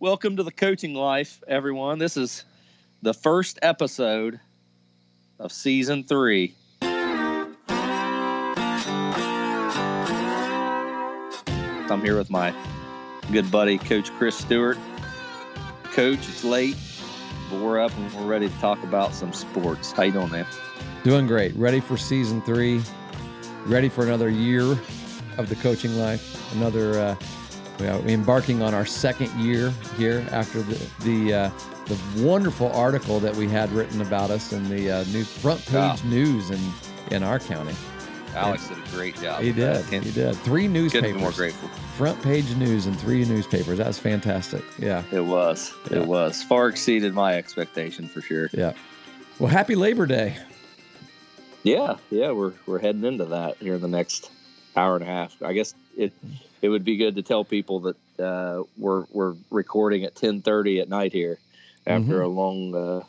Welcome to The Coaching Life, everyone. This is the first episode of Season 3. I'm here with my good buddy, Coach Chris Stewart. Coach, it's late, but we're up and we're ready to talk about some sports. How you doing, man? Doing great. Ready for Season 3. Ready for another year of The Coaching Life. We are embarking on our second year here after the wonderful article that we had written about us in the new front page news in our county. Alex did a great job. He did. He did. 3 newspapers. Couldn't be more grateful. Front page news in 3 newspapers. That was fantastic. Yeah. It was. Yeah. It was. Far exceeded my expectation for sure. Yeah. Well, happy Labor Day. Yeah. Yeah. We're heading into that here in the next hour and a half. I guess it would be good to tell people that we're recording at 10:30 at night here after a long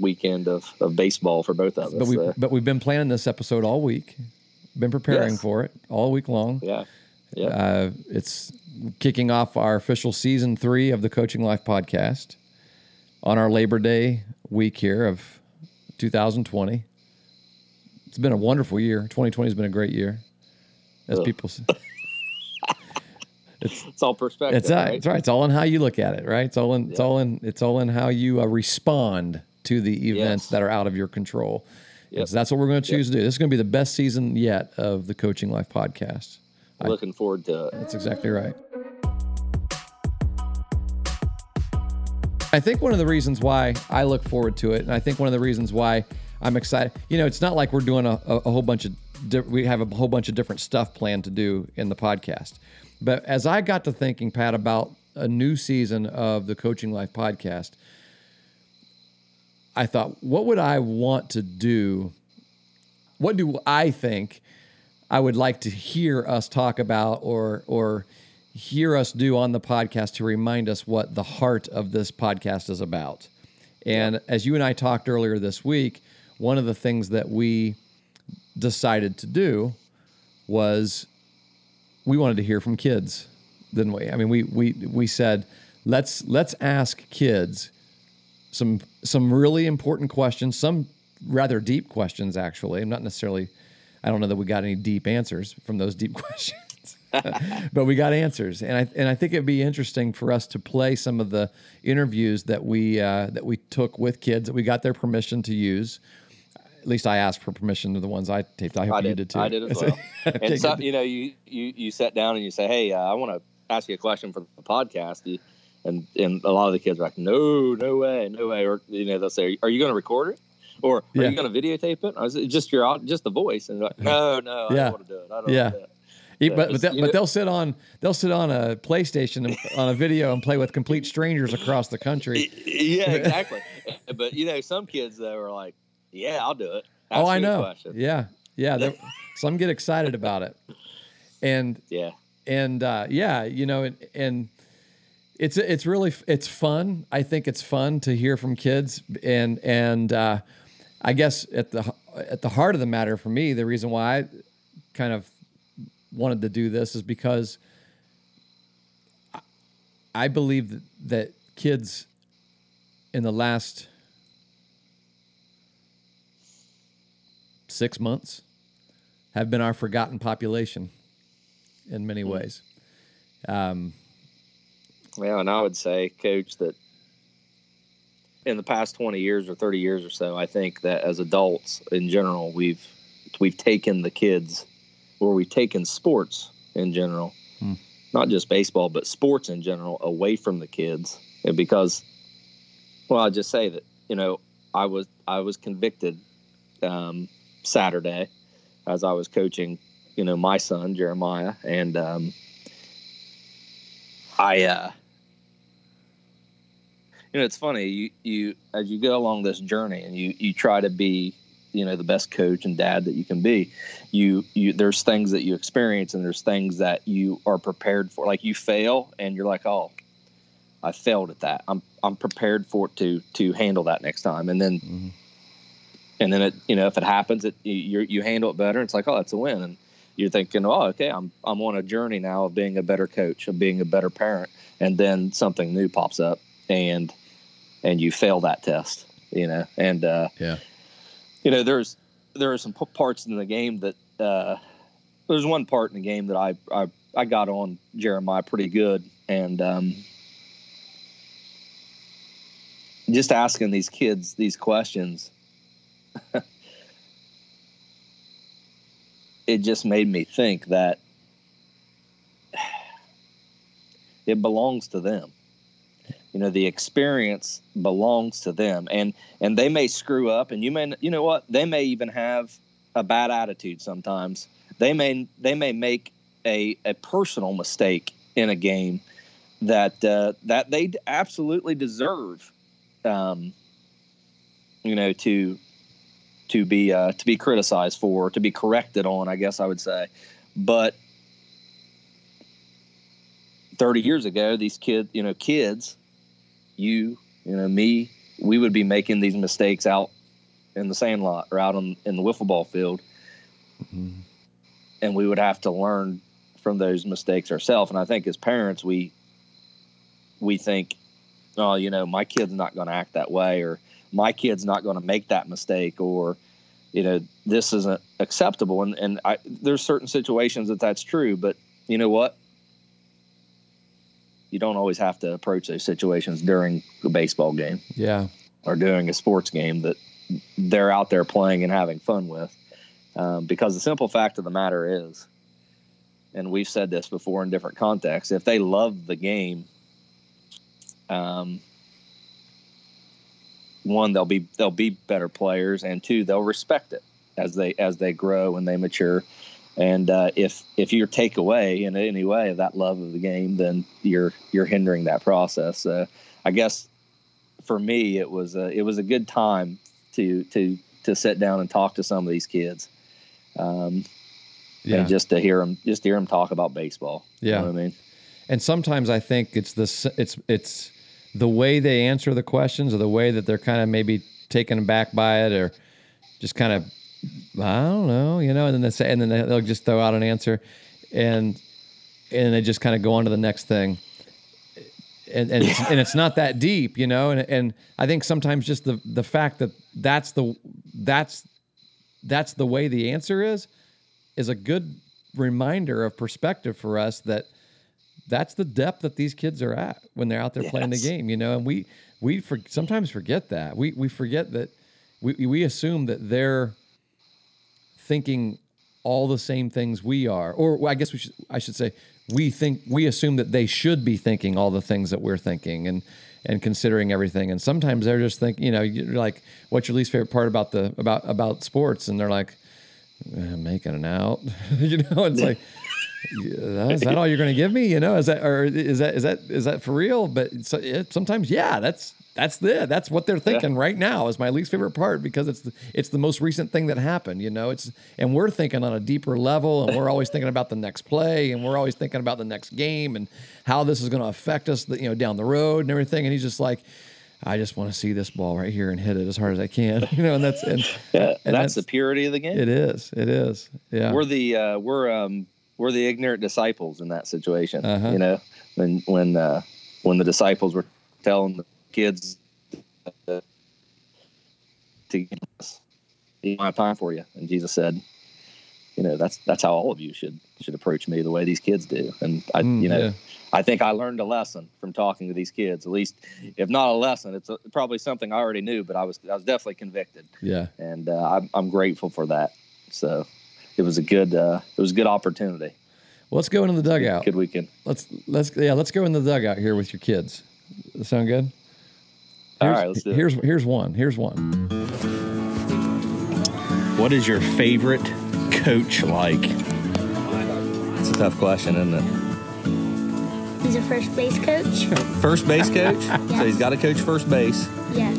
weekend of baseball for both of us. But we've been planning this episode all week, been preparing for it all week long. Yeah, yeah. It's kicking off our official Season 3 of the Coaching Life podcast on our Labor Day week here of 2020. It's been a wonderful year. 2020 has been a great year, as people say. It's all perspective. It's right. It's all in how you look at it, right? It's all in. It's all in. It's all in how you respond to the events that are out of your control. Yep. So that's what we're going to choose to do. This is going to be the best season yet of the Coaching Life podcast. Looking forward to it. That's exactly right. I think one of the reasons why I look forward to it, and I think one of the reasons why I'm excited, it's not like we're doing a whole bunch of. We have a whole bunch of different stuff planned to do in the podcast. But as I got to thinking, Pat, about a new season of the Coaching Life podcast, I thought, what would I want to do? What do I think I would like to hear us talk about or hear us do on the podcast to remind us what the heart of this podcast is about? And as you and I talked earlier this week, one of the things that we decided to do was we wanted to hear from kids, didn't we? I mean, we said, let's ask kids some really important questions, some rather deep questions, actually. I don't know that we got any deep answers from those deep questions, but we got answers. And I think it'd be interesting for us to play some of the interviews that we took with kids that we got their permission to use. At least I asked for permission to the ones I taped. I hope you did too. I did as well. And so, you sit down and you say, hey, I want to ask you a question for the podcast. And a lot of the kids are like, no way. Or, they'll say, are you going to record it? Or are you going to videotape it? Or is it just the voice? And they're like, no, I don't want to do it. I don't want to do it. But they'll sit on a PlayStation on a video and play with complete strangers across the country. Yeah, exactly. But, some kids, though, are like, yeah, I'll do it. Ask I know. Question. Yeah. Some get excited about it, and it's really fun. I think it's fun to hear from kids, and I guess at the heart of the matter for me, the reason why I kind of wanted to do this is because I believe that kids in the last 6 months have been our forgotten population in many ways. And I would say, Coach, that in the past 20 years or 30 years or so, I think that as adults in general, we've taken the kids, or we've taken sports in general, not just baseball, but sports in general, away from the kids. And because, I'll just say that, I was convicted Saturday as I was coaching, my son, Jeremiah. And, it's funny, you, as you go along this journey and you try to be, the best coach and dad that you can be, you, there's things that you experience and there's things that you are prepared for. Like you fail and you're like, oh, I failed at that. I'm prepared for it to handle that next time. And then, it, if it happens, you handle it better. It's like, oh, that's a win. And you're thinking, oh, okay, I'm on a journey now of being a better coach, of being a better parent, and then something new pops up and you fail that test, you know? And, you know, there are some parts in the game that, there's one part in the game that I got on Jeremiah pretty good. And, just asking these kids these questions, it just made me think that it belongs to them. You know, the experience belongs to them, and they may screw up, and they may even have a bad attitude sometimes. They may make a personal mistake in a game that they absolutely deserve. You know, to be criticized for, to be corrected on, I guess I would say. But 30 years ago, these kids, you know, me, we would be making these mistakes out in the sandlot or out in the wiffle ball field. Mm-hmm. And we would have to learn from those mistakes ourselves. And I think as parents, we think, oh, you know, my kid's not going to act that way, or my kid's not going to make that mistake, or, you know, this isn't acceptable. And there's certain situations that's true, but you know what? You don't always have to approach those situations during a baseball game, or during a sports game that they're out there playing and having fun with, because the simple fact of the matter is, and we've said this before in different contexts, if they love the game, one, they'll be better players, and two, they'll respect it as they grow and they mature. And if you take away in any way that love of the game, then you're hindering that process. So I guess for me, it was a good time to sit down and talk to some of these kids, and just to hear them talk about baseball. Yeah, you know what I mean. And sometimes I think it's the way they answer the questions, or the way that they're kind of maybe taken aback by it, or just kind of, I don't know, you know, and then they'll just throw out an answer and they just kind of go on to the next thing. And it's not that deep, you know, and I think sometimes just the fact that that's the way the answer is a good reminder of perspective for us that that's the depth that these kids are at when they're out there playing the game, you know, and we sometimes forget that. We forget that we assume that they're thinking all the same things we are, or I guess I should say we assume that they should be thinking all the things that we're thinking and considering everything. And sometimes they're just thinking, you know, you're like, what's your least favorite part about sports? And they're like, making an out, you know, it's like, is that all you're going to give me? You know, is that for real? But so sometimes, that's what they're thinking right now is my least favorite part, because it's the most recent thing that happened, you know, and we're thinking on a deeper level, and we're always thinking about the next play, and we're always thinking about the next game and how this is going to affect us, you know, down the road and everything. And he's just like, I just want to see this ball right here and hit it as hard as I can, you know, and that's the purity of the game. It is. Yeah. We're the ignorant disciples in that situation, you know, when the disciples were telling the kids to give us, I don't have time for you. And Jesus said, you know, that's how all of you should approach me, the way these kids do. And I think I learned a lesson from talking to these kids, at least if not a lesson, it's probably something I already knew, but I was definitely convicted. Yeah. And, I'm grateful for that. So it was a good opportunity. Well, let's go into the dugout. Good weekend. Let's go in the dugout here with your kids. That sound good? All right, let's do it. Here's one. What is your favorite coach like? It's a tough question, isn't it? He's a first base coach. First base coach? Yes. So he's got to coach first base. Yes.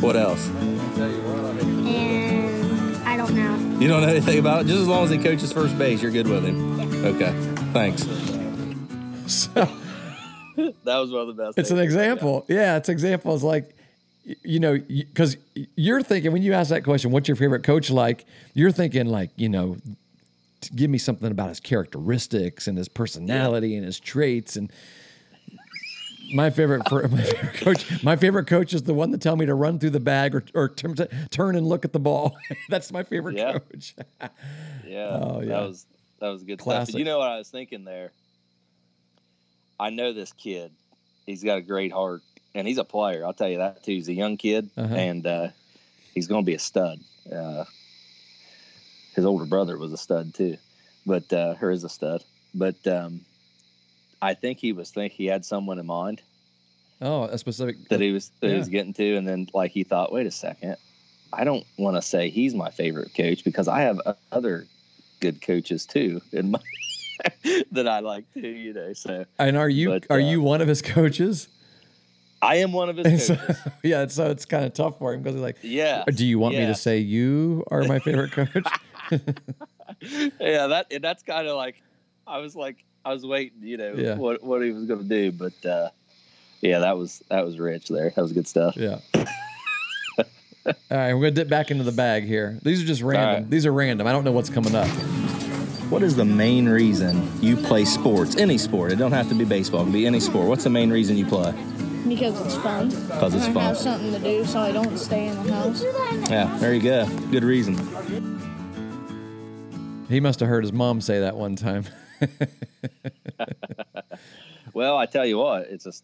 What else? And I don't know. You don't know anything about it? Just as long as he coaches first base, you're good with him. Yeah. Okay. Thanks. So that was one of the best. It's an example. Yeah, it's example. It's like, you know, because you're thinking when you ask that question, what's your favorite coach like? You're thinking like, you know, give me something about his characteristics and his personality and his traits. And my favorite coach is the one that tell me to run through the bag or turn and look at the ball. That's my favorite coach. That was good classic stuff. But you know what I was thinking there? I know this kid. He's got a great heart, and he's a player. I'll tell you that too. He's a young kid, and he's going to be a stud. His older brother was a stud too, but or is a stud. But I think he had someone in mind. Oh, a specific that he was getting to, and then like he thought, wait a second, I don't want to say he's my favorite coach because I have other good coaches too in my. that I like too, you know. So, and are you one of his coaches? I am one of his coaches. So, yeah, so it's kind of tough for him because he's like, do you want me to say you are my favorite coach? That's kind of like I was waiting, you know, what he was going to do, but that was rich there. That was good stuff. Yeah. All right, we're going to dip back into the bag here. These are just random. Right. These are random. I don't know what's coming up. What is the main reason you play sports? Any sport. It don't have to be baseball. It can be any sport. What's the main reason you play? Because it's fun. Because it's fun. I have something to do so I don't stay in the house. Yeah, there you go. Good reason. He must have heard his mom say that one time. Well, I tell you what, it's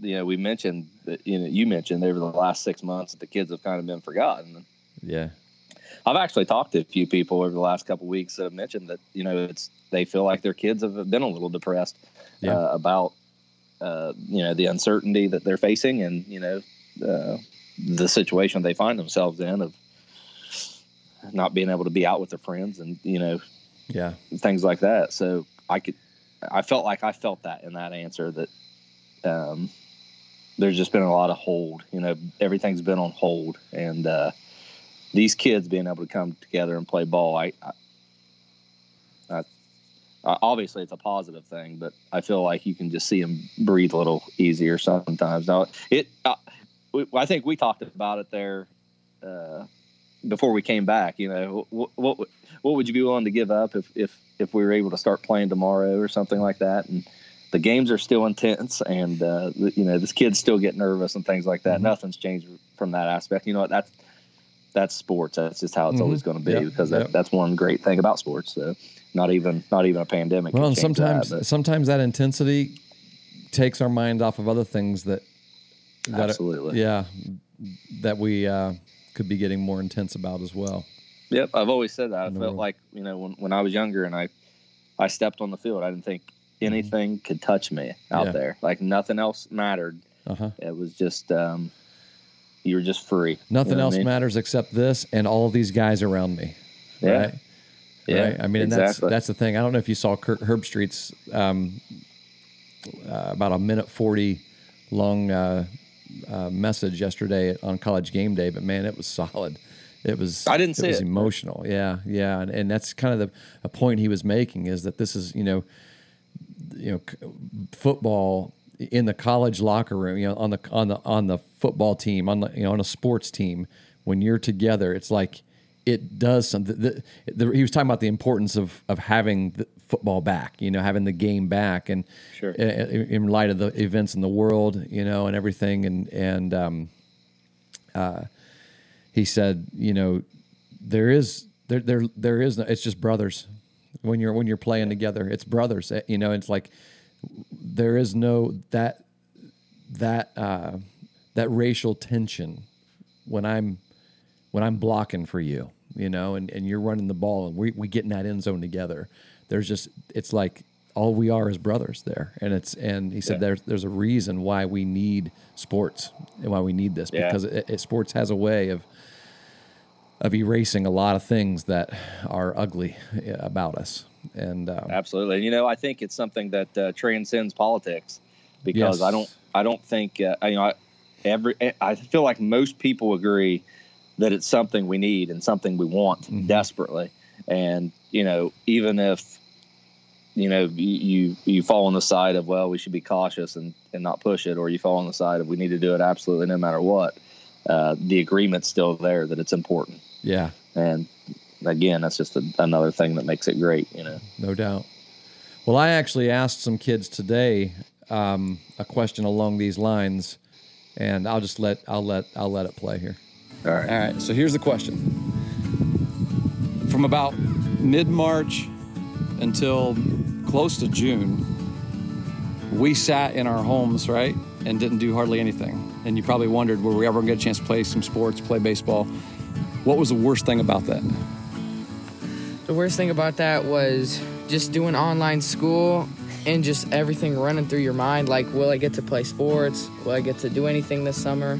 you mentioned over the last 6 months that the kids have kind of been forgotten. Yeah. I've actually talked to a few people over the last couple of weeks that have mentioned that, you know, they feel like their kids have been a little depressed about, you know, the uncertainty that they're facing and, you know, the situation they find themselves in of not being able to be out with their friends and, you know, things like that. So I felt that in that answer that there's just been a lot of hold, you know, everything's been on hold and, these kids being able to come together and play ball, I obviously it's a positive thing, but I feel like you can just see them breathe a little easier sometimes. Now, I think we talked about it there before we came back. You know, what would you be willing to give up if we were able to start playing tomorrow or something like that? And the games are still intense, and you know, this kids still get nervous and things like that. Mm-hmm. Nothing's changed from that aspect. You know what? That's sports. That's just how it's always going to be because that's one great thing about sports. So not even a pandemic. Well, and sometimes that intensity takes our minds off of other things that absolutely that we could be getting more intense about as well. Yep, I've always said that. I felt like, you know, when I was younger and I stepped on the field, I didn't think anything could touch me out there. Like nothing else mattered. It was just. You were just free. Nothing else matters except this and all of these guys around me. Yeah. Right? Yeah. Right? I mean, exactly. that's the thing. I don't know if you saw Herbstreit's about a minute 40 long message yesterday on College Game Day, but man, it was solid. It was emotional. Yeah. Yeah. And that's kind of a point he was making is that this is, you know, football in the college locker room, you know, on the football team, on a sports team, when you're together, it's like it does something. He was talking about the importance of having the football back, you know, having the game back, and sure. In light of the events in the world, you know, and everything, and he said, you know, there is no, it's just brothers when you're playing together, it's brothers, you know, it's like. There is no that racial tension when I'm blocking for you, you know, and you're running the ball and we get in that end zone together. There's just, it's like all we are is brothers there, and he said there's a reason why we need sports and why we need this because sports has a way of erasing a lot of things that are ugly about us. And absolutely, you know, I think it's something that transcends politics because I don't think you know, I feel like most people agree that it's something we need and something we want desperately, and you know, even if you know you fall on the side of, well, we should be cautious and not push it, or you fall on the side of we need to do it absolutely no matter what, the agreement's still there that it's important. Yeah, and again, that's just another thing that makes it great, you know. No doubt. Well, I actually asked some kids today a question along these lines, and I'll just let it play here. All right. So here's the question: from about mid-March until close to June, we sat in our homes, right, and didn't do hardly anything. And you probably wondered, were we ever gonna get a chance to play some sports, play baseball? What was the worst thing about that? The worst thing about that was just doing online school and just everything running through your mind, like, will I get to play sports? Will I get to do anything this summer?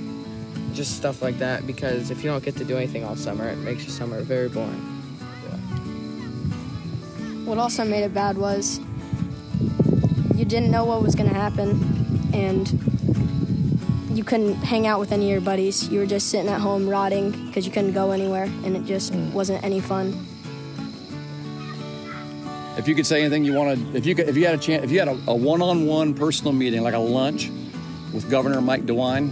Just stuff like that, because if you don't get to do anything all summer, it makes your summer very boring. Yeah. What also made it bad was you didn't know what was gonna happen, and you couldn't hang out with any of your buddies. You were just sitting at home rotting because you couldn't go anywhere, and it just wasn't any fun. If you could say anything you wanted, if you had a one-on-one personal meeting, like a lunch with Governor Mike DeWine,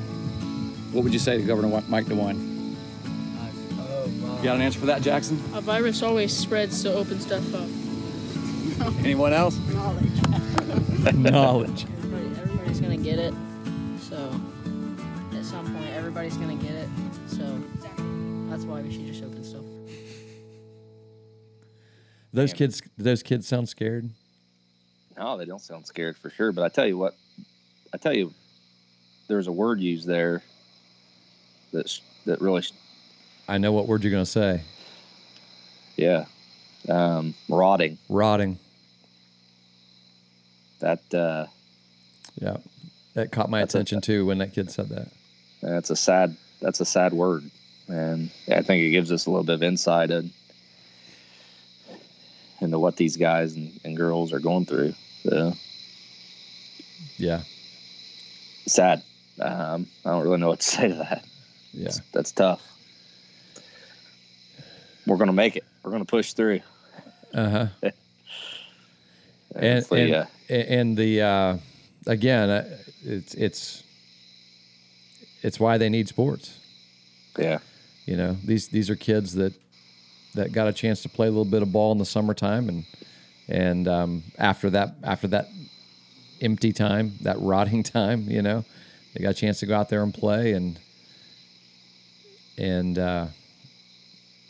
what would you say to Governor Mike DeWine? You got an answer for that, Jackson? A virus always spreads, so open stuff up. Anyone else? Knowledge. Everybody's gonna get it, so. Everybody's gonna get it, so that's why we should just open stuff. Those kids sound scared. No, they don't sound scared for sure. But I tell you, there's a word used there that really. I know what word you're gonna say. Yeah, rotting. Rotting. That. Yeah, that caught my attention too when that kid said that. That's a sad word, and I think it gives us a little bit of insight into what these guys and girls are going through. So. Yeah, sad. I don't really know what to say to that. Yeah, that's tough. We're gonna make it. We're gonna push through. Uh huh. and again, it's. It's why they need sports. Yeah. You know, these are kids that got a chance to play a little bit of ball in the summertime, and after that empty time, that rotting time, you know, they got a chance to go out there and play, and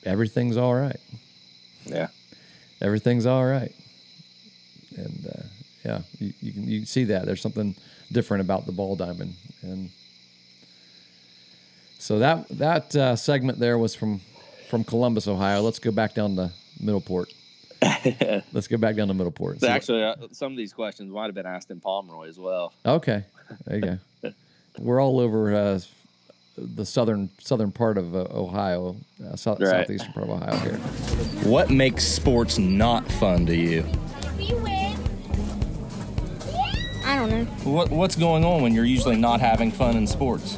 everything's all right. Yeah. Everything's all right. And yeah, you see that there's something different about the ball diamond, and so that segment there was from Columbus, Ohio. Let's go back down to Middleport. So actually, some of these questions might have been asked in Pomeroy as well. Okay, there you go. We're all over the southern part of Ohio, right. Southeastern part of Ohio here. What makes sports not fun to you? We win. I don't know. What's going on when you're usually not having fun in sports?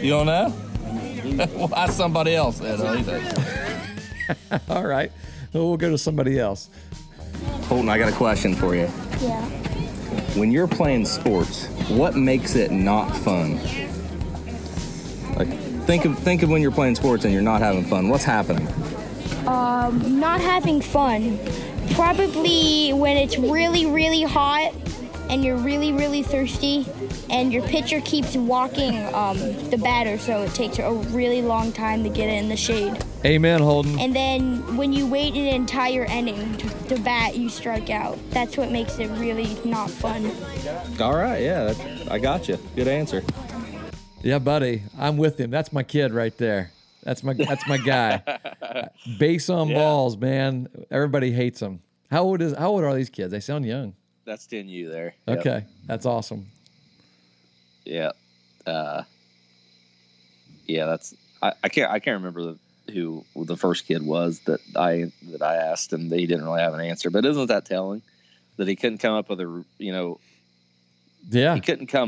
You don't know? We'll ask somebody else that either. All right. Well, we'll go to somebody else. Holton, I got a question for you. Yeah. When you're playing sports, what makes it not fun? Like, think of when you're playing sports and you're not having fun. What's happening? Not having fun. Probably when it's really, really hot. And you're really, really thirsty, and your pitcher keeps walking the batter, so it takes a really long time to get it in the shade. Amen, Holden. And then when you wait an entire inning to bat, you strike out. That's what makes it really not fun. All right, yeah, I got you. Good answer. Yeah, buddy, I'm with him. That's my kid right there. That's my guy. Base on balls, man. Everybody hates him. How old are these kids? They sound young. That's 10U there. Yep. Okay, that's awesome. Yeah, That's I can't remember who the first kid was that I asked, and he didn't really have an answer. But isn't that telling that he couldn't come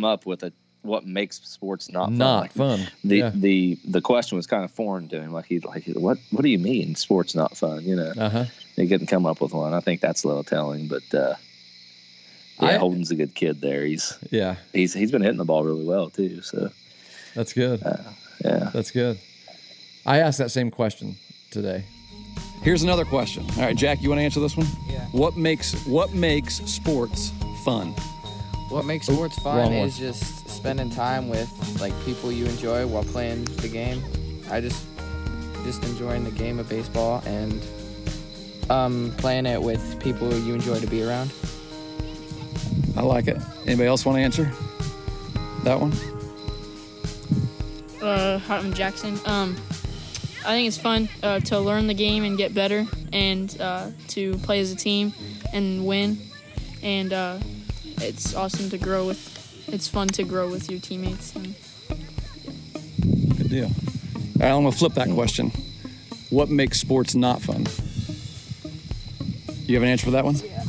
up with what makes sports not fun? Like, the question was kind of foreign to him. Like he's like, what do you mean sports not fun? You know, he couldn't come up with one. I think that's a little telling, but. Yeah, Holden's a good kid there. He's been hitting the ball really well too. So that's good. Yeah. That's good. I asked that same question today. Here's another question. All right, Jack, you want to answer this one? Yeah. What makes sports fun? What makes sports fun is just spending time with like people you enjoy while playing the game. I just enjoying the game of baseball and playing it with people you enjoy to be around. I like it. Anybody else want to answer that one? Hartman Jackson. I think it's fun to learn the game and get better, and to play as a team and win. And it's awesome to grow with. It's fun to grow with your teammates. Good deal. All right, I'm gonna flip that question. What makes sports not fun? You have an answer for that one? Yeah.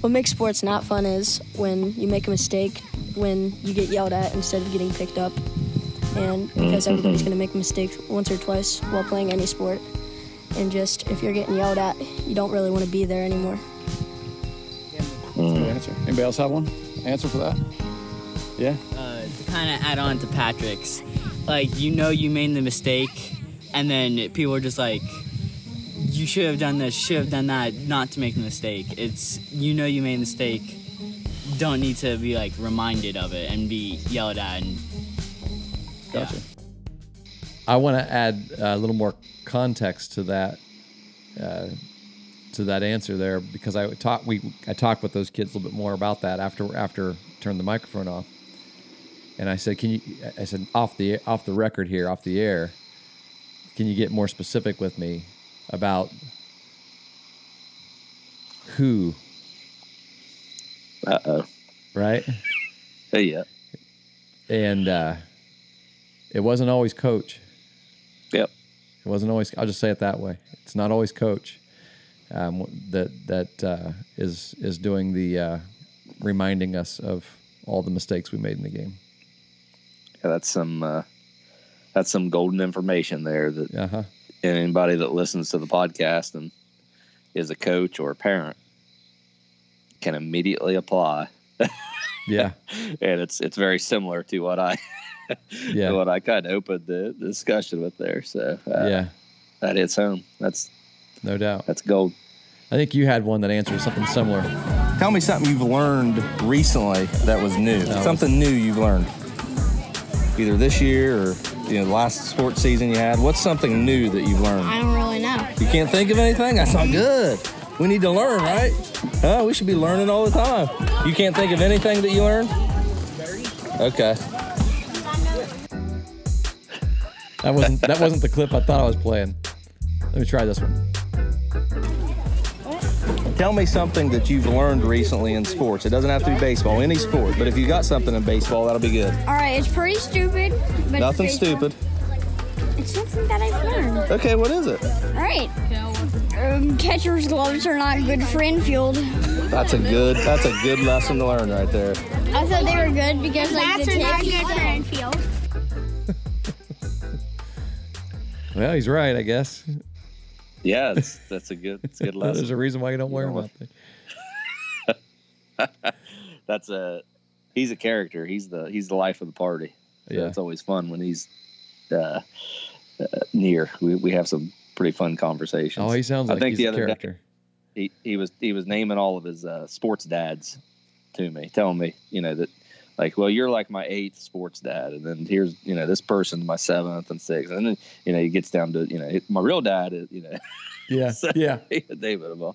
What makes sports not fun is when you make a mistake, when you get yelled at instead of getting picked up, and because everybody's going to make mistakes once or twice while playing any sport, and just if you're getting yelled at, you don't really want to be there anymore. Good answer. Anybody else have one? Answer for that? Yeah? To kind of add on to Patrick's, like, you know you made the mistake, and then people are just like, you should have done this, should have done that, not to make the mistake. It's, you know you made a mistake, don't need to be, like, reminded of it and be yelled at. And, yeah. Gotcha. I want to add a little more context to that answer there, because I talked with those kids a little bit more about that after I turned the microphone off. And I said, I said off the record here, off the air, can you get more specific with me about who? Uh-oh. Right? Hey, yeah. And it wasn't always coach. Yep. It wasn't always, I'll just say it that way. It's not always coach that is doing the reminding us of all the mistakes we made in the game. Yeah, that's some golden information there that anybody that listens to the podcast and is a coach or a parent can immediately apply. Yeah. And it's very similar to what I to what I kind of opened the discussion with there. So that hits home. That's no doubt. That's gold. I think you had one that answered something similar. Tell me something you've learned recently that was new. Something new you've learned, either this year or last sports season you had. What's something new that you've learned? I don't really know. You can't think of anything? That's not good. We need to learn, right? Oh, we should be learning all the time. You can't think of anything that you learned? Okay. That wasn't the clip I thought I was playing. Let me try this one. Tell me something that you've learned recently in sports. It doesn't have to be baseball, any sport, but if you got something in baseball, that'll be good. All right, it's pretty stupid. But nothing stupid. It's something that I've learned. Okay, what is it? All right. Catcher's gloves are not good for infield. That's a good lesson to learn right there. I thought they were good because like the not good for infield. Well, he's right, I guess. Yeah, that's a good lesson. There's a reason why you don't wear him out there. He's a character. He's the life of the party. So yeah, it's always fun when he's near. We have some pretty fun conversations. Oh, he sounds like he's a character. Day, he was naming all of his sports dads to me, telling me that. Like, well, you're like my 8th sports dad, and then here's this person's my 7th and 6th, and then he gets down to my real dad is so, yeah, David of all.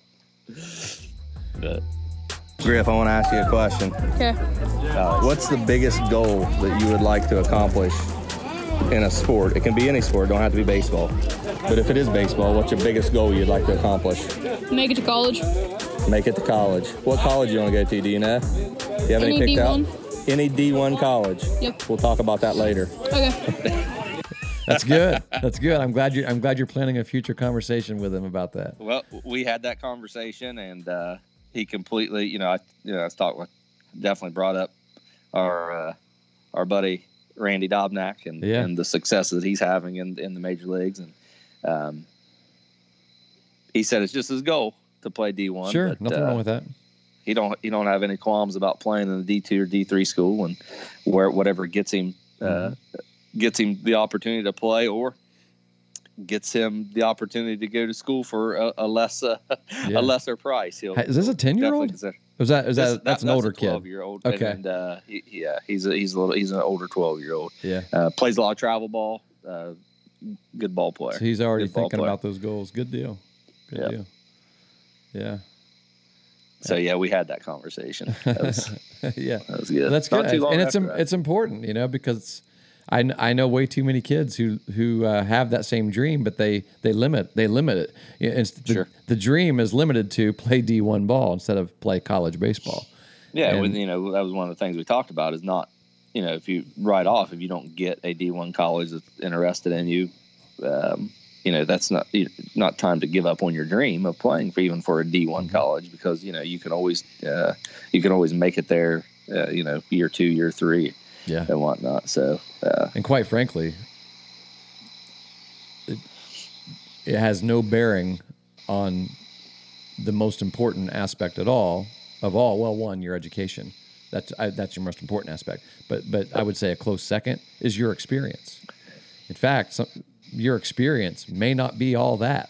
But Griff, I want to ask you a question. Yeah. What's the biggest goal that you would like to accomplish in a sport? It can be any sport; it don't have to be baseball. But if it is baseball, what's your biggest goal you'd like to accomplish? Make it to college. Make it to college. What college you want to go to? Do you know? You have any picked out? Any D1 college. Yep. We'll talk about that later. Okay. That's good. That's good. I'm glad you're planning a future conversation with him about that. Well, we had that conversation, and he completely, I thought definitely brought up our buddy Randy Dobnak and the successes he's having in the major leagues, and he said it's just his goal to play D1. Sure, but nothing wrong with that. He don't have any qualms about playing in the D2 or D3 school, and whatever gets him gets him the opportunity to play or gets him the opportunity to go to school for a lesser price. Is this a 10-year-old? That's an older kid. 12-year-old. Okay. And, he's an older 12-year-old. Yeah. Plays a lot of travel ball. Good ball player. So he's already thinking about those goals. Good deal. Good deal. Yeah. So yeah, we had that conversation. That was, yeah, that was good. That's good, and it's important, you know, because I know way too many kids who have that same dream, but they limit it. It's the dream is limited to play D1 ball instead of play college baseball. Yeah, and, you know, that was one of the things we talked about is not, you know, if you don't get a D1 college that's interested in you, you know, that's not time to give up on your dream of playing for a D1 college, because, you know, you can always make it there, you know, year two, year three, and whatnot. So, and quite frankly, it has no bearing on the most important aspect at all of all. Well, one, your education. That's your most important aspect, but I would say a close second is your experience. In fact, your experience may not be all that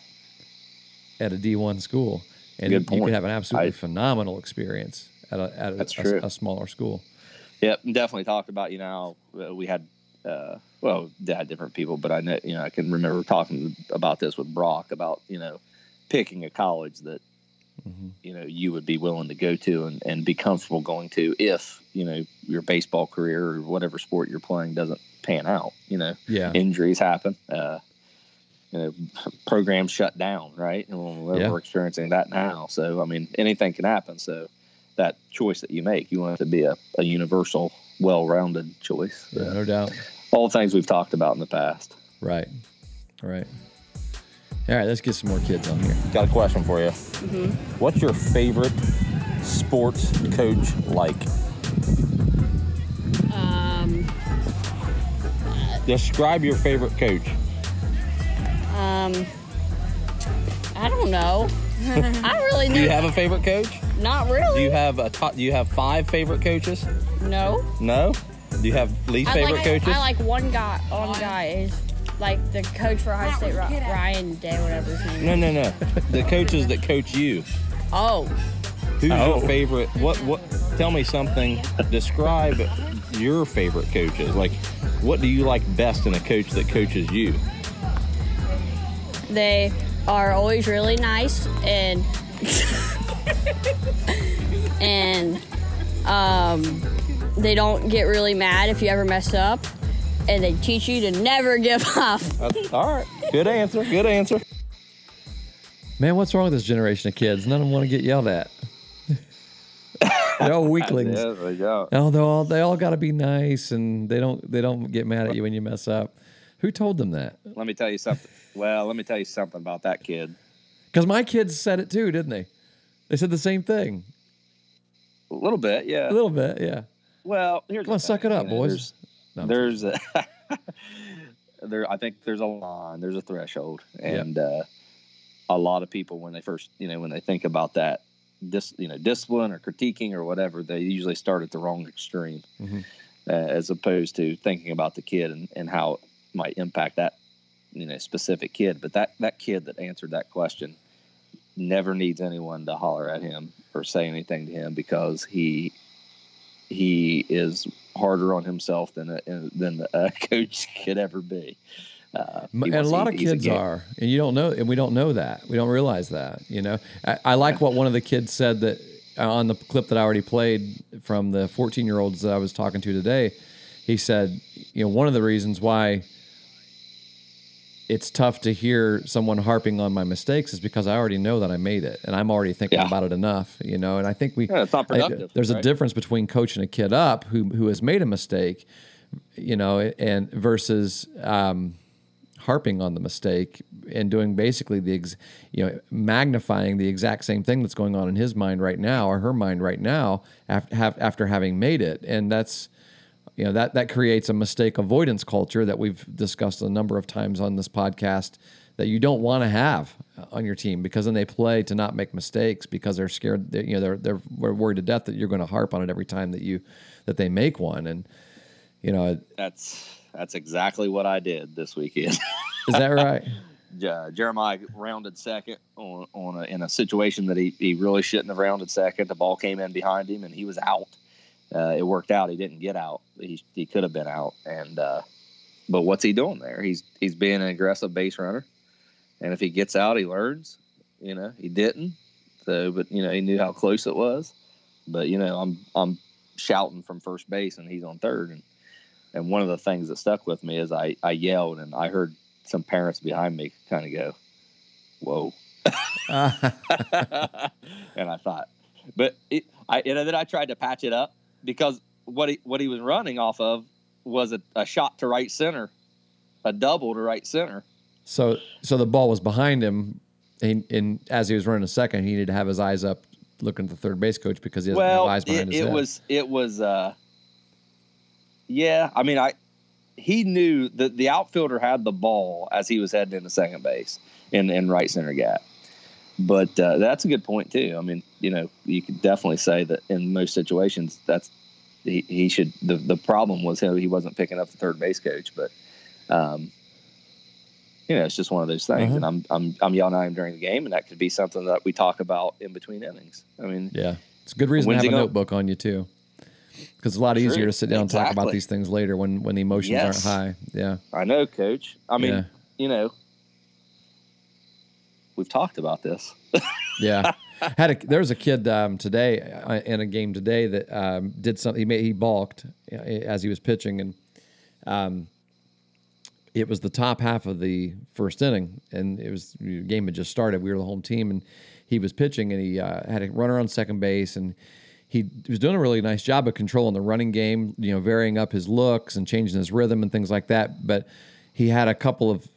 at a D1 school, and you could have an absolutely phenomenal experience at a smaller school. Yep, definitely talked about, you know, we had they had different people, but I know, you know, I can remember talking about this with Brock about, you know, picking a college that you know you would be willing to go to and be comfortable going to if, you know, your baseball career or whatever sport you're playing doesn't pan out, you know. Yeah. Injuries happen. You know, programs shut down, right? And we're experiencing that now. So, I mean, anything can happen. So that choice that you make, you want it to be a universal, well-rounded choice. Yeah, no doubt. All the things we've talked about in the past. Right. All right. All right, let's get some more kids on here. Got a question for you. Mm-hmm. What's your favorite sports coach like? Describe your favorite coach. I don't know. I really do. You have a favorite coach? Not really. Do you have five favorite coaches? No. No? Do you have least favorite coaches? I like one guy. One guy is like the coach for Ohio State, Ryan Day, whatever his name is. No. The coaches that coach you. Oh. Who's your favorite? What? Tell me something. Describe your favorite coaches. Like, what do you like best in a coach that coaches you? They are always really nice and and they don't get really mad if you ever mess up, and they teach you to never give up. All right. Good answer. Man, what's wrong with this generation of kids? None of them want to get yelled at. They're all weaklings. Yeah, they all got to be nice, and they don't get mad at you when you mess up. Who told them that? Let me tell you something. Well, let me tell you something about that kid. Because my kids said it too, didn't they? They said the same thing. A little bit, yeah. Well, here's. Come on, suck it up, boys. I think there's a line. There's a threshold, and a lot of people when they first, you know, when they think about that. Discipline or critiquing or whatever, they usually start at the wrong extreme, as opposed to thinking about the kid and how it might impact that, you know, specific kid. But that kid that answered that question never needs anyone to holler at him or say anything to him, because he is harder on himself than a coach could ever be. And a lot of kids are, and you don't know, and we don't know that. We don't realize that, you know. I like what one of the kids said that on the clip that I already played from the 14-year-olds that I was talking to today. He said, you know, one of the reasons why it's tough to hear someone harping on my mistakes is because I already know that I made it, and I'm already thinking about it enough, you know. And I think it's not productive. There's a difference between coaching a kid up who has made a mistake, you know, and versus harping on the mistake and doing basically magnifying the exact same thing that's going on in his mind right now or her mind right now after having made it. And that's, you know, that creates a mistake avoidance culture that we've discussed a number of times on this podcast that you don't want to have on your team, because then they play to not make mistakes because they're scared, you know, they're worried to death that you're going to harp on it every time that they make one. And, you know, that's That's exactly what I did this weekend. Is that right? Jeremiah rounded second in a situation that he really shouldn't have rounded second. The ball came in behind him, and he was out. It worked out. He didn't get out. He could have been out. And but what's he doing there? He's being an aggressive base runner. And if he gets out, he learns. You know, he didn't. So, but you know, he knew how close it was. But you know, I'm shouting from first base, and he's on third. And one of the things that stuck with me is I yelled, and I heard some parents behind me kind of go, "Whoa!" And I thought, but then I tried to patch it up because what he was running off of was a shot to right center, a double to right center. So the ball was behind him, and as he was running a second, he needed to have his eyes up, looking at the third base coach because he doesn't have eyes behind his head. It was. Yeah, I mean, he knew that the outfielder had the ball as he was heading into second base in right center gap. But that's a good point, too. I mean, you know, you could definitely say that in most situations that's he should – the problem was he wasn't picking up the third base coach. But, you know, it's just one of those things. Mm-hmm. And I'm yelling at him during the game, and that could be something that we talk about in between innings. I mean – yeah, it's a good reason to have a notebook on you, too. Because it's a lot easier to sit down and talk about these things later when the emotions aren't high. Yeah, I know, Coach. I mean, you know, we've talked about this. There was a kid today in a game today that did something. He balked as he was pitching, and it was the top half of the first inning, and it was the game had just started. We were the home team, and he was pitching, and he had a runner on second base, and he was doing a really nice job of controlling the running game, you know, varying up his looks and changing his rhythm and things like that. But he had a couple of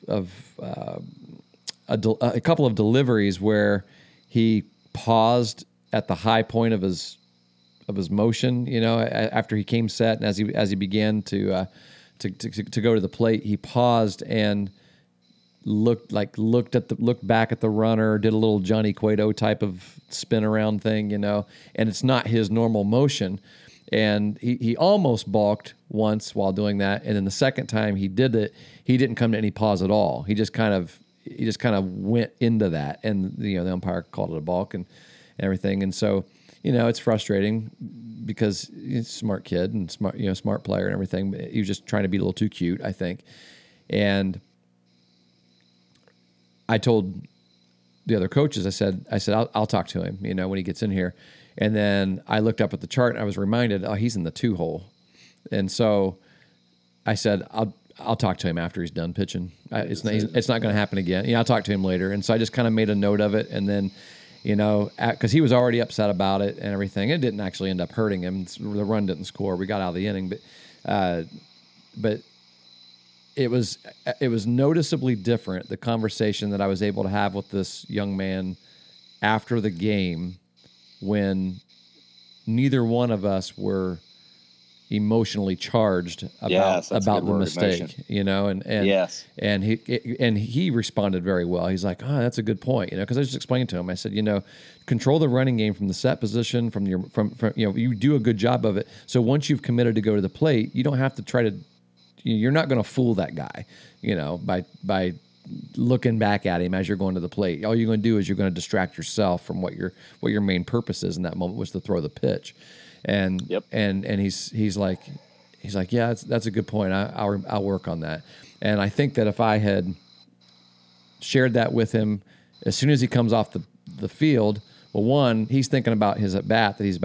deliveries where he paused at the high point of his motion. You know, after he came set and as he began to go to the plate, he paused and looked back at the runner, did a little Johnny Cueto type of spin around thing, you know, and it's not his normal motion. And he almost balked once while doing that. And then the second time he did it, he didn't come to any pause at all. He just kind of went into that, and you know, the umpire called it a balk and everything. And so, you know, it's frustrating because he's a smart kid and smart player and everything, but he was just trying to be a little too cute, I think. And I told the other coaches, I said, I'll talk to him, you know, when he gets in here. And then I looked up at the chart and I was reminded, oh, he's in the 2 hole. And so I said, I'll talk to him after he's done pitching. It's not going to happen again. Yeah, I'll talk to him later. And so I just kind of made a note of it. And then, you know, because he was already upset about it and everything. It didn't actually end up hurting him. The run didn't score. We got out of the inning, but It was noticeably different, the conversation that I was able to have with this young man after the game, when neither one of us were emotionally charged about the mistake, emotion. You know, and he responded very well. He's like, oh, that's a good point, you know, because I just explained to him. I said, you know, control the running game from the set position, from you know, you do a good job of it. So once you've committed to go to the plate, you don't have to try to. You're not going to fool that guy, you know, by looking back at him as you're going to the plate. All you're going to do is you're going to distract yourself from what your main purpose is in that moment, was to throw the pitch. And and he's like, yeah, that's a good point. I'll work on that. And I think that if I had shared that with him as soon as he comes off the field, well, one, he's thinking about his at bat that he's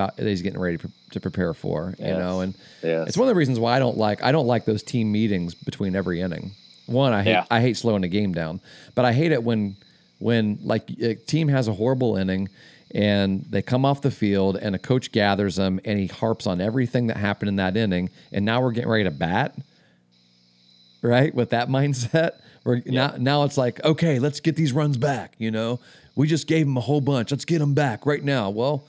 getting ready to prepare for, you know, and it's one of the reasons why I don't like those team meetings between every inning. One, I hate slowing the game down, but I hate it when like a team has a horrible inning and they come off the field and a coach gathers them and he harps on everything that happened in that inning, and now we're getting ready to bat, right? With that mindset, now it's like, okay, let's get these runs back, you know. We just gave them a whole bunch. Let's get them back right now. Well,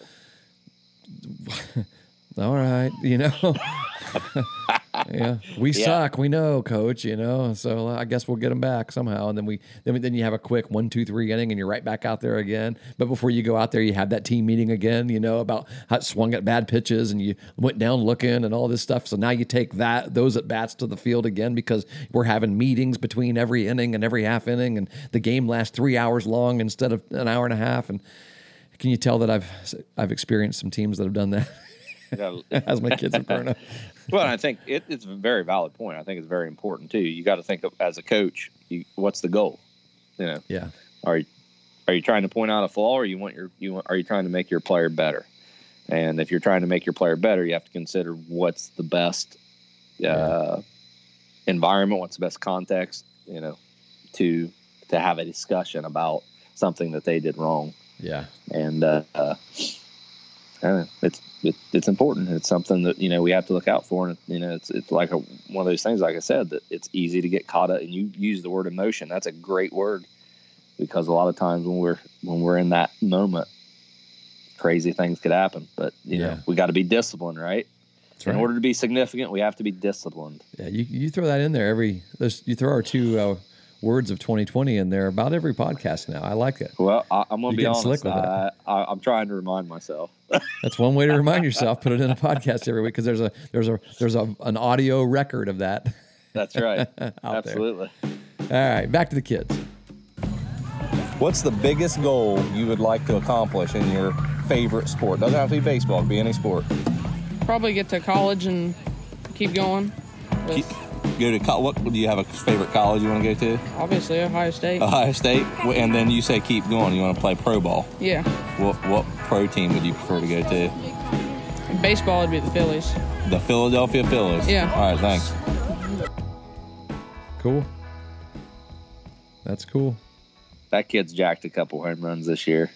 all right, you know. Yeah, we suck. We know, Coach. You know, so I guess we'll get them back somehow. And then you have a quick 1-2-3 inning, and you're right back out there again. But before you go out there, you have that team meeting again. You know about how it swung at bad pitches, and you went down looking, and all this stuff. So now you take those at bats to the field again because we're having meetings between every inning and every half inning, and the game lasts 3 hours long instead of an hour and a half. And can you tell that I've experienced some teams that have done that? As my kids have grown up. Well, I think it's a very valid point. I think it's very important too. You got to think of, as a coach, what's the goal? You know, yeah. Are you trying to point out a flaw, or are you trying to make your player better? And if you're trying to make your player better, you have to consider what's the best environment, what's the best context, you know, to have a discussion about something that they did wrong. Yeah, and it's important. It's something that, you know, we have to look out for. And, you know, it's like one of those things, like I said, that it's easy to get caught up. And you use the word emotion. That's a great word, because a lot of times when we're in that moment, crazy things could happen. But, you know, we got to be disciplined, right? That's right. In order to be significant, we have to be disciplined. Yeah, you throw that in there. You throw our two words of 2020 in there about every podcast now. I like it. Well, I'm going to be honest. I'm trying to remind myself. That's one way to remind yourself. Put it in a podcast every week, because there's an audio record of that. That's right. Absolutely. There. All right, back to the kids. What's the biggest goal you would like to accomplish in your favorite sport? Doesn't have to be baseball. It could be any sport. Probably get to college and keep going. Go to college. What do you have a favorite college you want to go to? Obviously, Ohio State. Ohio State, and then you say keep going. You want to play pro ball. Yeah. What pro team would you prefer to go to? In baseball, it'd be the Phillies. The Philadelphia Phillies. Yeah. All right, thanks. Cool. That's cool. That kid's jacked a couple home runs this year.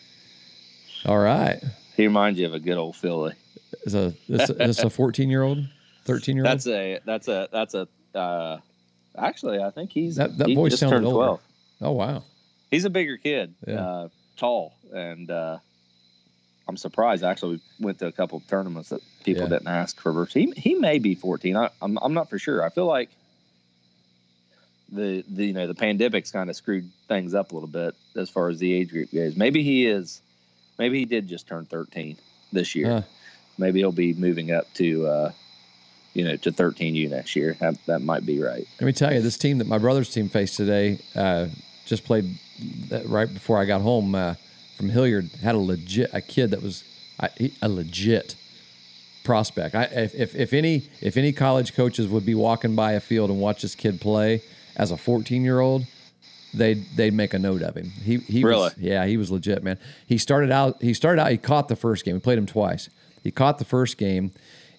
All right. He reminds you of a good old Philly. Is this a 14-year-old, 13-year-old? That's a. Actually, I think he's that boy just turned 12. Oh wow, he's a bigger kid, tall, and I'm surprised. Actually, we went to a couple of tournaments that people didn't ask for. He may be 14. I'm not for sure. I feel like the pandemic's kind of screwed things up a little bit as far as the age group goes. Maybe he is. Maybe he did just turn 13 this year. Maybe he'll be moving up to. To 13U next year. That might be right. Let me tell you, this team that my brother's team faced today, just played right before I got home from Hilliard, had a kid that was a legit prospect. If any college coaches would be walking by a field and watch this kid play as a 14-year-old, they'd make a note of him. He really? He was legit, man. He caught the first game. We played him twice. He caught the first game,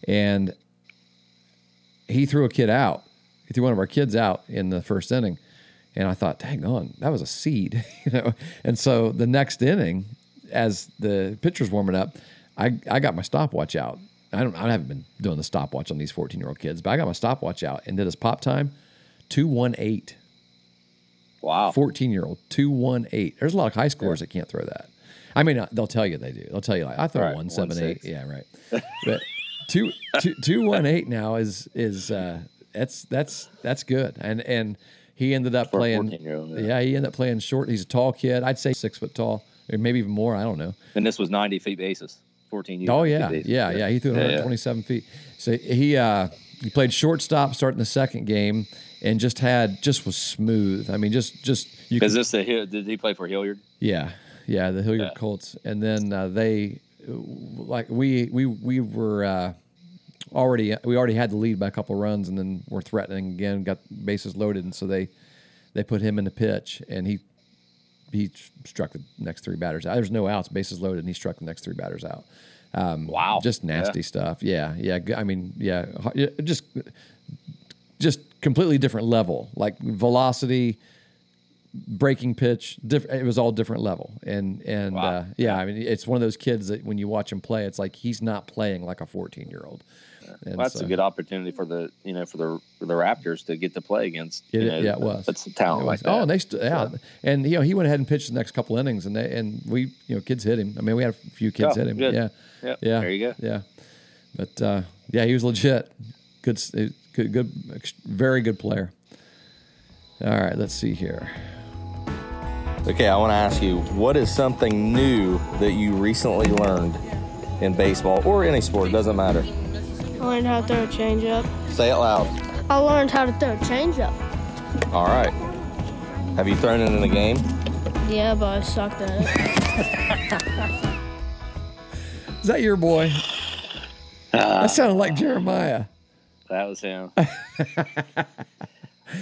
and he threw a kid out. He threw one of our kids out in the first inning. And I thought, dang on, that was a seed, you know? And so the next inning, as the pitcher's warming up, I got my stopwatch out. I haven't been doing the stopwatch on these 14-year-old kids, but I got my stopwatch out and did his pop time, 2:18. Wow. 14-year-old, 2:18. There's a lot of high schoolers that can't throw that. I mean, they'll tell you they do. They'll tell you, like, I throw 1.78. Yeah, right. But 2:18 now is that's good, and he ended up playing. He ended up playing short. He's a tall kid. I'd say 6 foot tall, or maybe even more. I don't know. And this was 90 feet basis, 14 years. Oh yeah. He threw 127 feet. So he played shortstop starting the second game, and just was smooth. I mean, just you. Did he play for Hilliard? Yeah, the Hilliard Colts, and then they. Like we were already had the lead by a couple of runs, and then we're threatening again, got bases loaded, and so they put him in the pitch, and he struck the next three batters out. There's no outs, bases loaded, and he struck the next three batters out. Wow, just nasty stuff. Yeah. I mean, just completely different level, like velocity. Breaking pitch, it was all different level, and wow. I mean, it's one of those kids that when you watch him play, it's like he's not playing like a 14-year-old. Well, that's a good opportunity for the Raptors to get to play against. It was. That's a talent like that. Oh, and and he went ahead and pitched the next couple innings, and we kids hit him. I mean, we had a few kids hit him. Good. Yeah, there you go. Yeah, But yeah, he was legit. Good, very good player. All right, let's see here. Okay, I want to ask you, what is something new that you recently learned in baseball or any sport? Doesn't matter. I learned how to throw a changeup. Say it loud. I learned how to throw a changeup. All right. Have you thrown it in the game? Yeah, but I sucked at it. Is that your boy? That sounded like Jeremiah. That was him.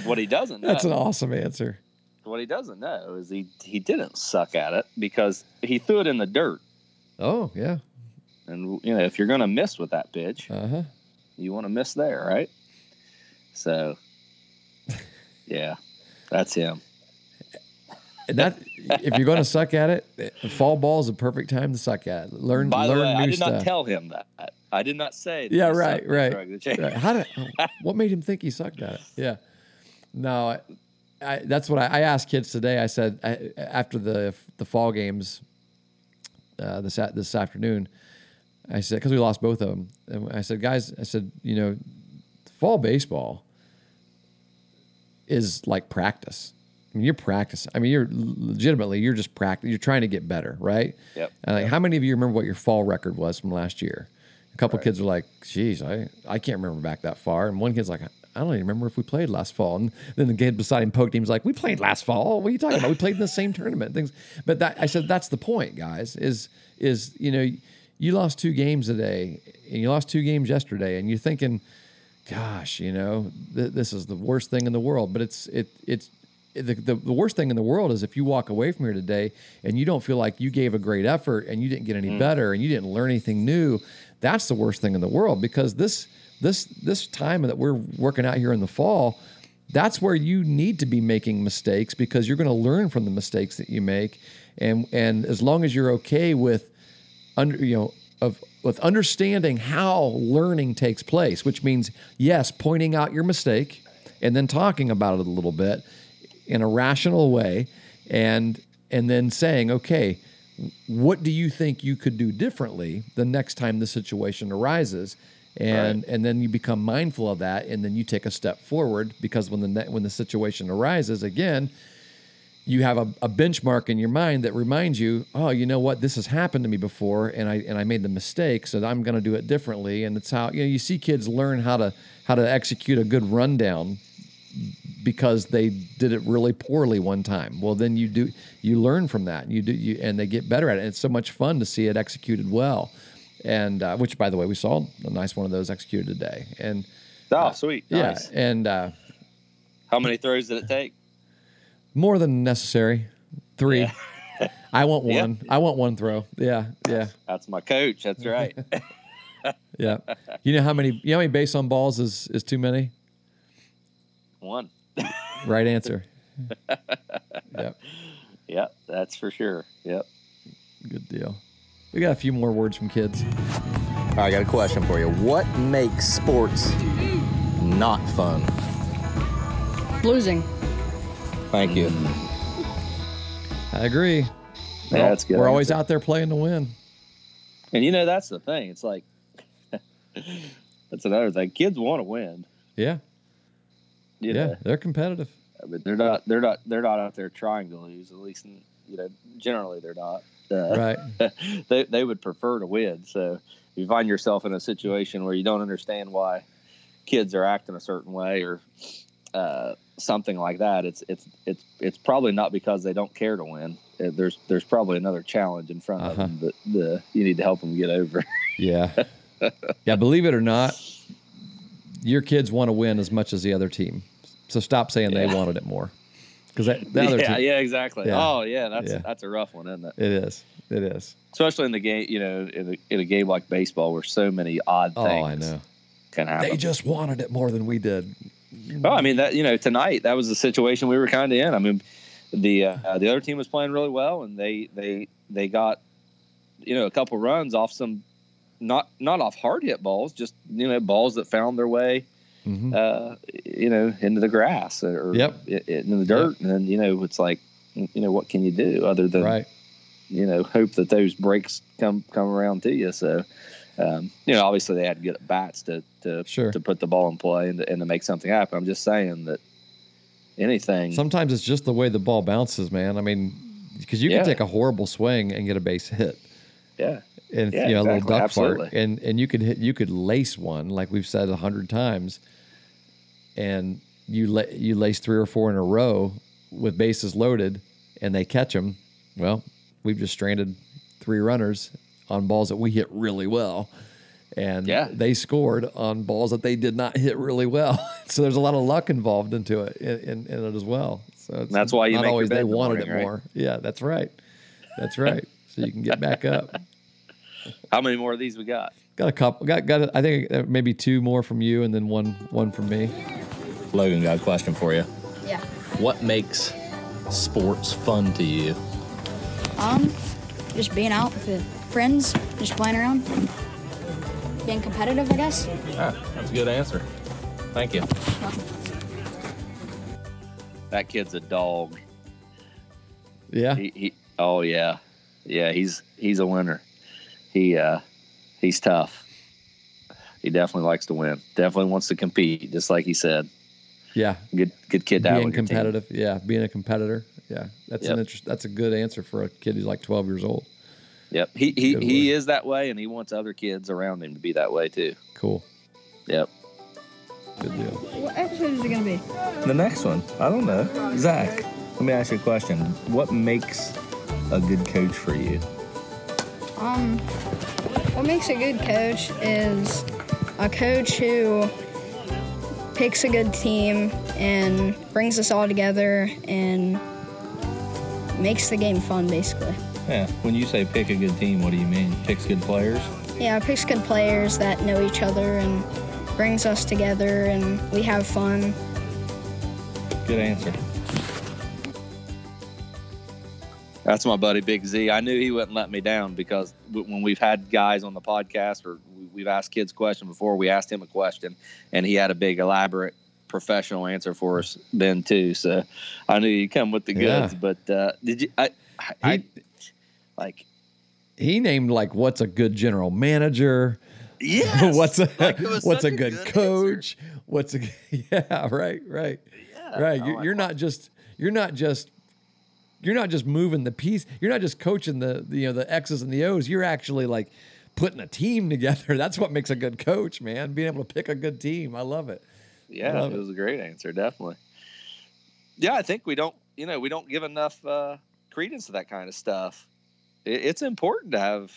What he doesn't know. That's an awesome answer. What he doesn't know is he didn't suck at it because he threw it in the dirt. Oh, yeah. And, you know, if you're going to miss with that pitch, you want to miss there, right? So, yeah, that's him. And that if you're going to suck at it, fall ball is a perfect time to suck at it. Learn, by the learn way, new I did stuff. Not tell him that. I did not say that. Yeah, right. How did? What made him think he sucked at it? Yeah. No, I that's what I asked kids today. I said after the fall games this afternoon, I said, because we lost both of them, and I said, guys, I said, you know, fall baseball is like practice. I mean, you're practicing. I mean, you're legitimately, you're just practicing. You're trying to get better, right? Yep. And like, how many of you remember what your fall record was from last year? A couple kids were like, geez, I can't remember back that far. And one kid's like, I don't even remember if we played last fall. And then the kid beside him poked him. He's like, we played last fall. What are you talking about? We played in the same tournament. Things. But that, I said, that's the point, guys, is, you know, you lost two games today and you lost two games yesterday. And you're thinking, gosh, you know, this is the worst thing in the world. But the worst thing in the world is if you walk away from here today and you don't feel like you gave a great effort and you didn't get any better and you didn't learn anything new. That's the worst thing in the world, because this time that we're working out here in the fall, that's where you need to be making mistakes, because you're going to learn from the mistakes that you make. And as long as you're okay with understanding how learning takes place, which means, yes, pointing out your mistake and then talking about it a little bit in a rational way, and then saying, okay, what do you think you could do differently the next time this situation arises? And right. And then you become mindful of that, and then you take a step forward, because when the situation arises again, you have a benchmark in your mind that reminds you, oh, you know what, this has happened to me before, and I made the mistake, so I'm going to do it differently. And it's how, you know, you see kids learn how to execute a good rundown, because they did it really poorly one time. Well, then you learn from that, and they get better at it. And it's so much fun to see it executed well. And, which by the way, we saw a nice one of those executed today. And, sweet. Yeah. Nice. And, how many throws did it take? More than necessary. 3. Yeah. I want one. Yeah. I want one throw. Yeah. Yeah. That's my coach. That's right. Yeah. You know how many base on balls is too many? 1. Right answer. Yep. Yep, that's for sure. Yep. Good deal. We got a few more words from kids. All right, I got a question for you. What makes sports not fun? Losing. Thank you. I agree. Yeah, that's good. We're always out there playing to win. And you know, that's the thing. It's like, that's another thing. Kids want to win. Yeah. You know, they're competitive. But they're not out there trying to lose. At least, you know, generally they're not. Right. They would prefer to win. So you find yourself in a situation where you don't understand why kids are acting a certain way or something like that. It's probably not because they don't care to win. There's probably another challenge in front of them that you need to help them get over. Yeah. Yeah. Believe it or not, your kids want to win as much as the other team. So stop saying they wanted it more. Because the other team. Yeah, exactly. Yeah. Oh, yeah, that's a rough one, isn't it? It is. It is. Especially in the game, you know, in a game like baseball where so many odd things I know. Can happen. They just wanted it more than we did. Oh, I mean, that, you know, tonight, that was the situation we were kind of in. I mean, the other team was playing really well, and they got, you know, a couple runs off some. Not off hard hit balls, just, you know, balls that found their way, you know, into the grass or into the dirt, and then, you know, it's like, you know, what can you do other than, you know, hope that those breaks come around to you. So you know, obviously they had to get bats to put the ball in play and to make something happen. I'm just saying that anything. Sometimes it's just the way the ball bounces, man. I mean, because you can take a horrible swing and get a base hit. Yeah. And you know, exactly. A little duck fart, and you could lace one, like we've said 100 times, and you lace 3 or 4 in a row with bases loaded, and they catch them. Well, we've just stranded 3 runners on balls that we hit really well, and they scored on balls that they did not hit really well. So there's a lot of luck involved into it in it as well. So it's, and that's why you not make always they wanted morning, it right? more. Yeah, that's right. That's right. So you can get back up. How many more of these we got? Got a couple. Got. I think maybe 2 more from you, and then one from me. Logan, got a question for you. Yeah. What makes sports fun to you? Just being out with friends, just playing around, being competitive, I guess. Ah, that's a good answer. Thank you. That kid's a dog. Yeah. He oh yeah, yeah. He's a winner. He's tough. He definitely likes to win. Definitely wants to compete, just like he said. Yeah, good kid. Being competitive. Yeah, being a competitor. Yeah, that's a good answer for a kid who's like 12 years old. Yep, he is that way, and he wants other kids around him to be that way too. Cool. Yep. Good deal. What episode is it gonna be? The next one. I don't know. Zach, let me ask you a question. What makes a good coach for you? What makes a good coach is a coach who picks a good team and brings us all together and makes the game fun, basically. Yeah. When you say pick a good team, what do you mean? Picks good players? Yeah, picks good players that know each other and brings us together and we have fun. Good answer. That's my buddy, Big Z. I knew he wouldn't let me down because when we've had guys on the podcast or we've asked kids questions before, we asked him a question, and he had a big, elaborate, professional answer for us then, too. So I knew you'd come with the goods. Yeah. But did you – He named, like, what's a good general manager? Yes. What's a good coach? Answer. Yeah, right. Yeah, right. You're not just – You're not just moving the piece. You're not just coaching the X's and the O's. You're actually like putting a team together. That's what makes a good coach, man. Being able to pick a good team. I love it. Yeah, it was a great answer, definitely. Yeah, I think we don't give enough credence to that kind of stuff. It's important to have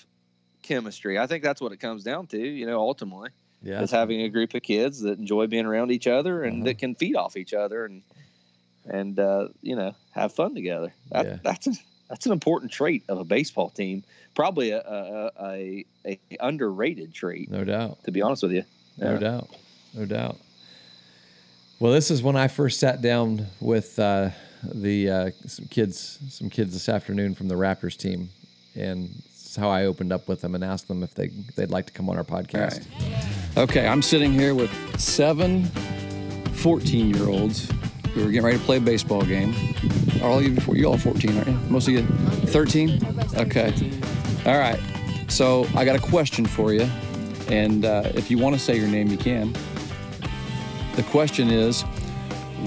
chemistry. I think that's what it comes down to. You know, ultimately, is having a group of kids that enjoy being around each other and that can feed off each other and you know, have fun together. That's an important trait of a baseball team. Probably a underrated trait. No doubt. To be honest with you. Yeah. No doubt. Well, this is when I first sat down with some kids this afternoon from the Raptors team, and it's how I opened up with them and asked them if they'd like to come on our podcast. Right. Okay, I'm sitting here with 7 14-year-olds. We were getting ready to play a baseball game. Are you all 14, aren't you? Most of you 13? Okay. All right. So I got a question for you. And if you want to say your name, you can. The question is,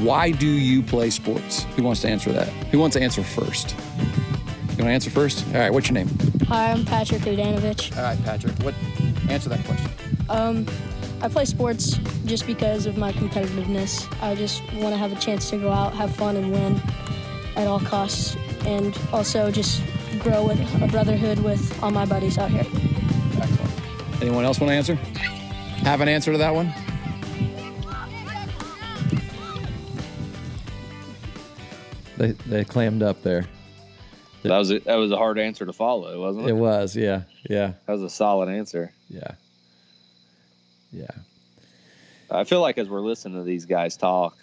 why do you play sports? Who wants to answer that? Who wants to answer first? You want to answer first? All right. What's your name? Hi, I'm Patrick Udanovich. All right, Patrick. Answer that question. I play sports just because of my competitiveness. I just want to have a chance to go out, have fun, and win at all costs, and also just grow with a brotherhood with all my buddies out here. Excellent. Anyone else want to answer? Have an answer to that one? They clammed up there. That was a hard answer to follow, wasn't it? It was, yeah. That was a solid answer. Yeah. I feel like as we're listening to these guys talk,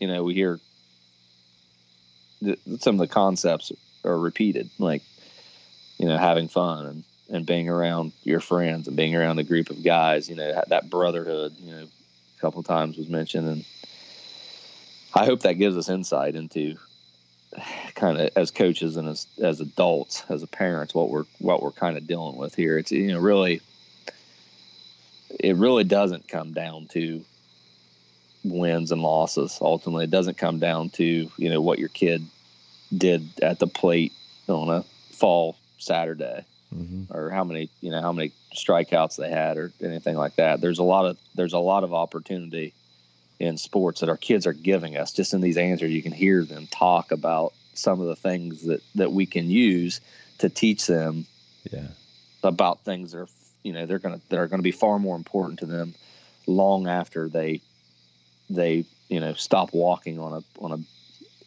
you know, we hear some of the concepts are repeated, like, you know, having fun and being around your friends and being around a group of guys, you know, that brotherhood, you know, a couple of times was mentioned. And I hope that gives us insight into kind of as coaches and as adults, as parents, what we're kind of dealing with here. It's, you know, really, it really doesn't come down to wins and losses. Ultimately, it doesn't come down to, you know, what your kid did at the plate on a fall Saturday, mm-hmm. or how many strikeouts they had or anything like that. There's a lot of opportunity in sports that our kids are giving us. Just in these answers, you can hear them talk about some of the things that we can use to teach them about things that are, you know, that are going to be far more important to them long after they you know, stop walking on a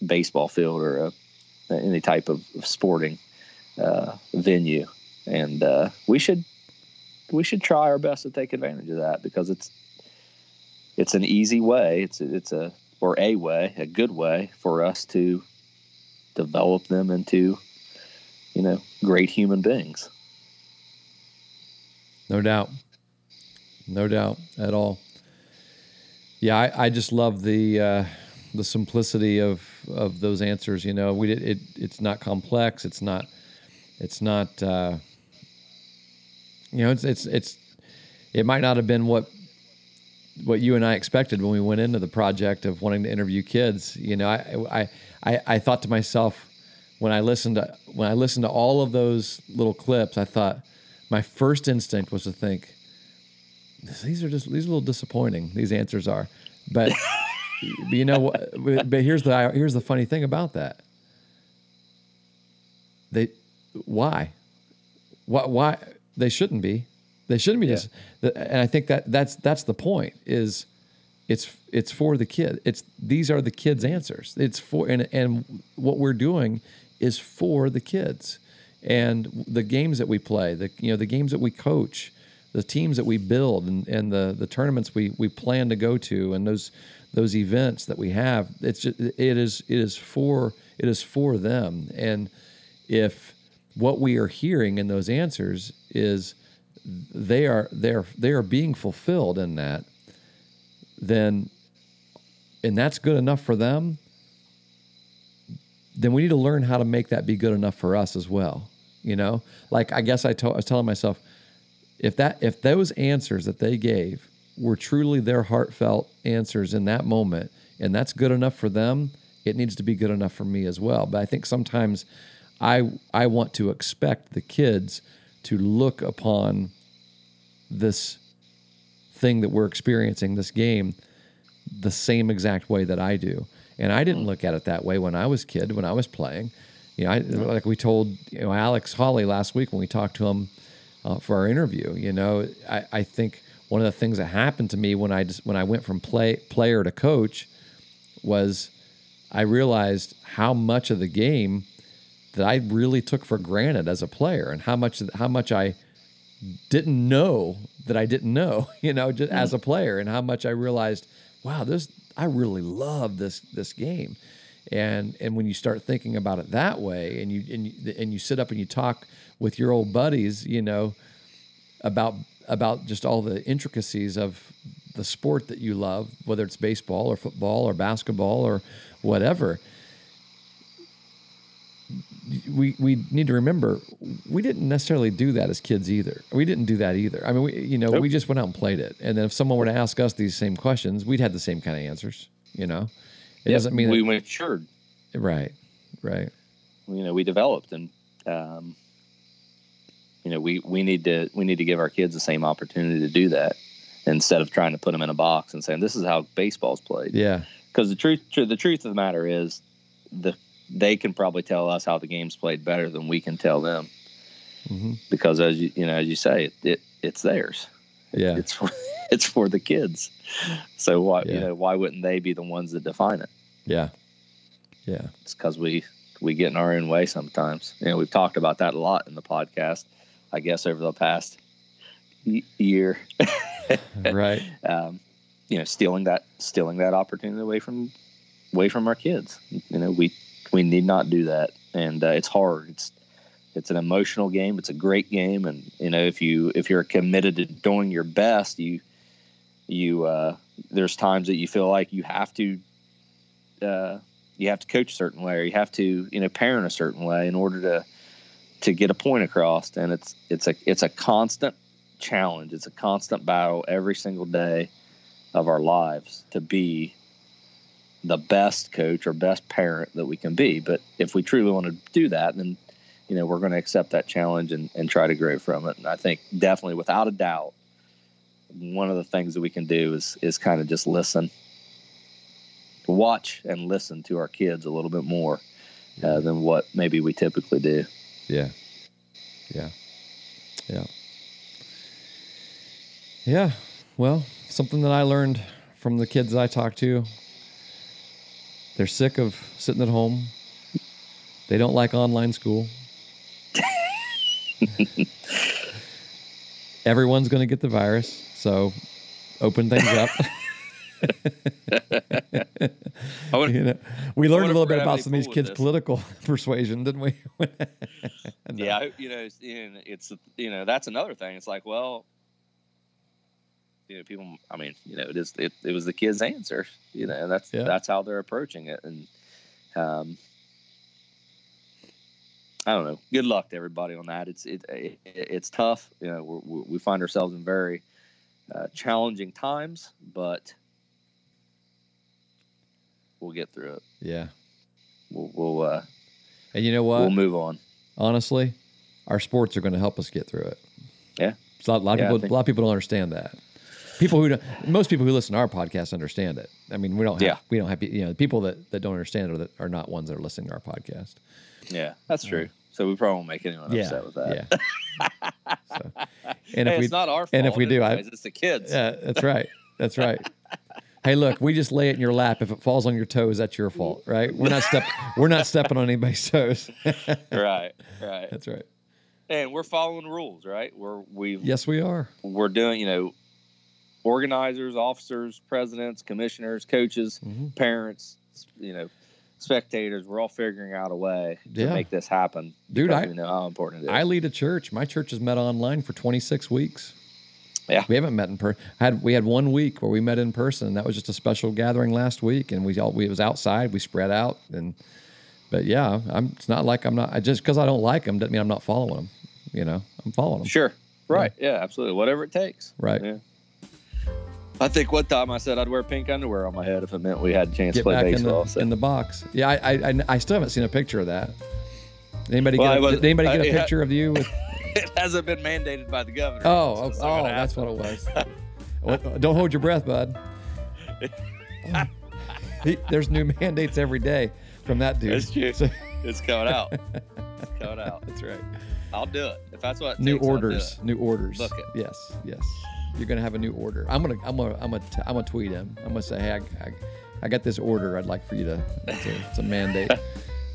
baseball field or any type of sporting venue. And we should try our best to take advantage of that, because it's an easy way. It's a good way for us to develop them into, you know, great human beings. No doubt at all. Yeah, I just love the simplicity of those answers. You know, it's not complex. It's not. You know, it might not have been what you and I expected when we went into the project of wanting to interview kids. You know, I thought to myself when I listened to all of those little clips, I thought my first instinct was to think, these are a little disappointing. These answers are, but you know, but here's the funny thing about that. Why they shouldn't be. They shouldn't be just, and I think that's the point. Is it's for the kid. These are the kids' answers. It's for and what we're doing is for the kids, and the games that we play, the games that we coach, the teams that we build, and the tournaments we plan to go to, and those events that we have. It's just, it is for them. And if what we are hearing in those answers is they are being fulfilled in that, then, and that's good enough for them, then we need to learn how to make that be good enough for us as well. You know, like, I guess I was telling myself, if those answers that they gave were truly their heartfelt answers in that moment, and that's good enough for them, it needs to be good enough for me as well. But I think sometimes I want to expect the kids to look upon this thing that we're experiencing, this game, the same exact way that I do. And I didn't look at it that way when I was a kid, when I was playing. You know, like we told, you know, Alex Hawley last week when we talked to him for our interview, you know, I think one of the things that happened to me when I went from player to coach was I realized how much of the game that I really took for granted as a player, and how much I didn't know that I didn't know, you know, just as a player, and how much I realized, wow, I really love this game. And when you start thinking about it that way, and you sit up and you talk with your old buddies, you know, about just all the intricacies of the sport that you love, whether it's baseball or football or basketball or whatever, we need to remember we didn't necessarily do that as kids either. We didn't do that either. I mean, we just went out and played it. And then if someone were to ask us these same questions, we'd have the same kind of answers, you know. It doesn't mean we matured. Right. You know, we developed, and you know, we need to give our kids the same opportunity to do that instead of trying to put them in a box and saying this is how baseball's played. Yeah. Because the truth of the matter is they can probably tell us how the game's played better than we can tell them, mm-hmm. because as you say, it's theirs. Yeah, it's for the kids. So why wouldn't they be the ones that define it? Yeah. It's because we get in our own way sometimes. You know, we've talked about that a lot in the podcast, I guess, over the past year. Right. You know, stealing that opportunity away from our kids. You know, we need not do that, and it's hard. It's an emotional game. It's a great game, and you know, if you're committed to doing your best, you there's times that you feel like you have to you have to coach a certain way, or you have to, you know, parent a certain way in order to get a point across. And it's a constant challenge. It's a constant battle every single day of our lives to be the best coach or best parent that we can be. But if we truly want to do that, then, you know, we're going to accept that challenge and try to grow from it. And I think definitely, without a doubt, one of the things that we can do is kind of just listen, watch and listen to our kids a little bit more than what maybe we typically do. Yeah. Yeah. Yeah. Yeah. Well, something that I learned from the kids I talk to, they're sick of sitting at home. They don't like online school. Everyone's going to get the virus, so open things up. You know, we learned a little bit about some of these kids' political persuasion, didn't we? No. Yeah, it's that's another thing. It's like, well, you know, people. I mean, you know, it was the kids' answer. You know, that's how they're approaching it, and I don't know. Good luck to everybody on that. It's tough. You know, we find ourselves in very challenging times, but we'll get through it. Yeah. We'll and you know what? We'll move on. Honestly, our sports are going to help us get through it. Yeah. A lot of people don't understand that. Most people who listen to our podcast understand it. I mean, we don't have the people that don't understand it are not ones that are listening to our podcast. Yeah, that's true. So we probably won't make anyone upset with that. Yeah. So, and hey, it's not our fault. And if we do, it's the kids. Yeah, that's right. That's right. Hey, look, we just lay it in your lap. If it falls on your toes, that's your fault, right? We're not stepping on anybody's toes. Right. Right. That's right. And we're following rules, right? Yes, we are. We're doing, you know, organizers, officers, presidents, commissioners, coaches, parents, you know, spectators, we're all figuring out a way to make this happen. Dude, I know how important it is. I lead a church. My church has met online for 26 weeks. Yeah. We haven't met in person. We had 1 week where we met in person. That was just a special gathering last week, and it was outside. We spread out, but it's not like just because I don't like them doesn't mean I'm not following them. You know, I'm following them. Sure. Right. Yeah, absolutely. Whatever it takes. Right. Yeah. I think one time I said I'd wear pink underwear on my head if it meant we had a chance to play baseball. In the box. Yeah, I still haven't seen a picture of that. Did anybody get a picture of you? It hasn't been mandated by the governor. Oh, that's what it was. Don't hold your breath, bud. There's new mandates every day from that dude. That's true. It's coming out. It's coming out. That's right. I'll do it if that's what. New orders. Book it. Yes. Yes. You're gonna have a new order. I'm gonna tweet him. I'm gonna say, hey, I got this order. I'd like for you to. It's a mandate.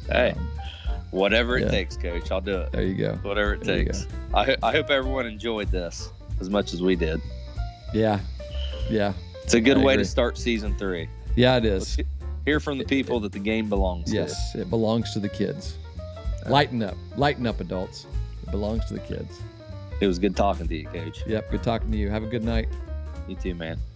Hey, whatever it takes, Coach. I'll do it. There you go. Whatever it takes. I hope everyone enjoyed this as much as we did. Yeah, yeah. It's a good way to start season 3. Yeah, it is. Let's hear from the people that the game belongs to. Yes, it belongs to the kids. Lighten up, adults. It belongs to the kids. It was good talking to you, Coach. Yep, good talking to you. Have a good night. You too, man.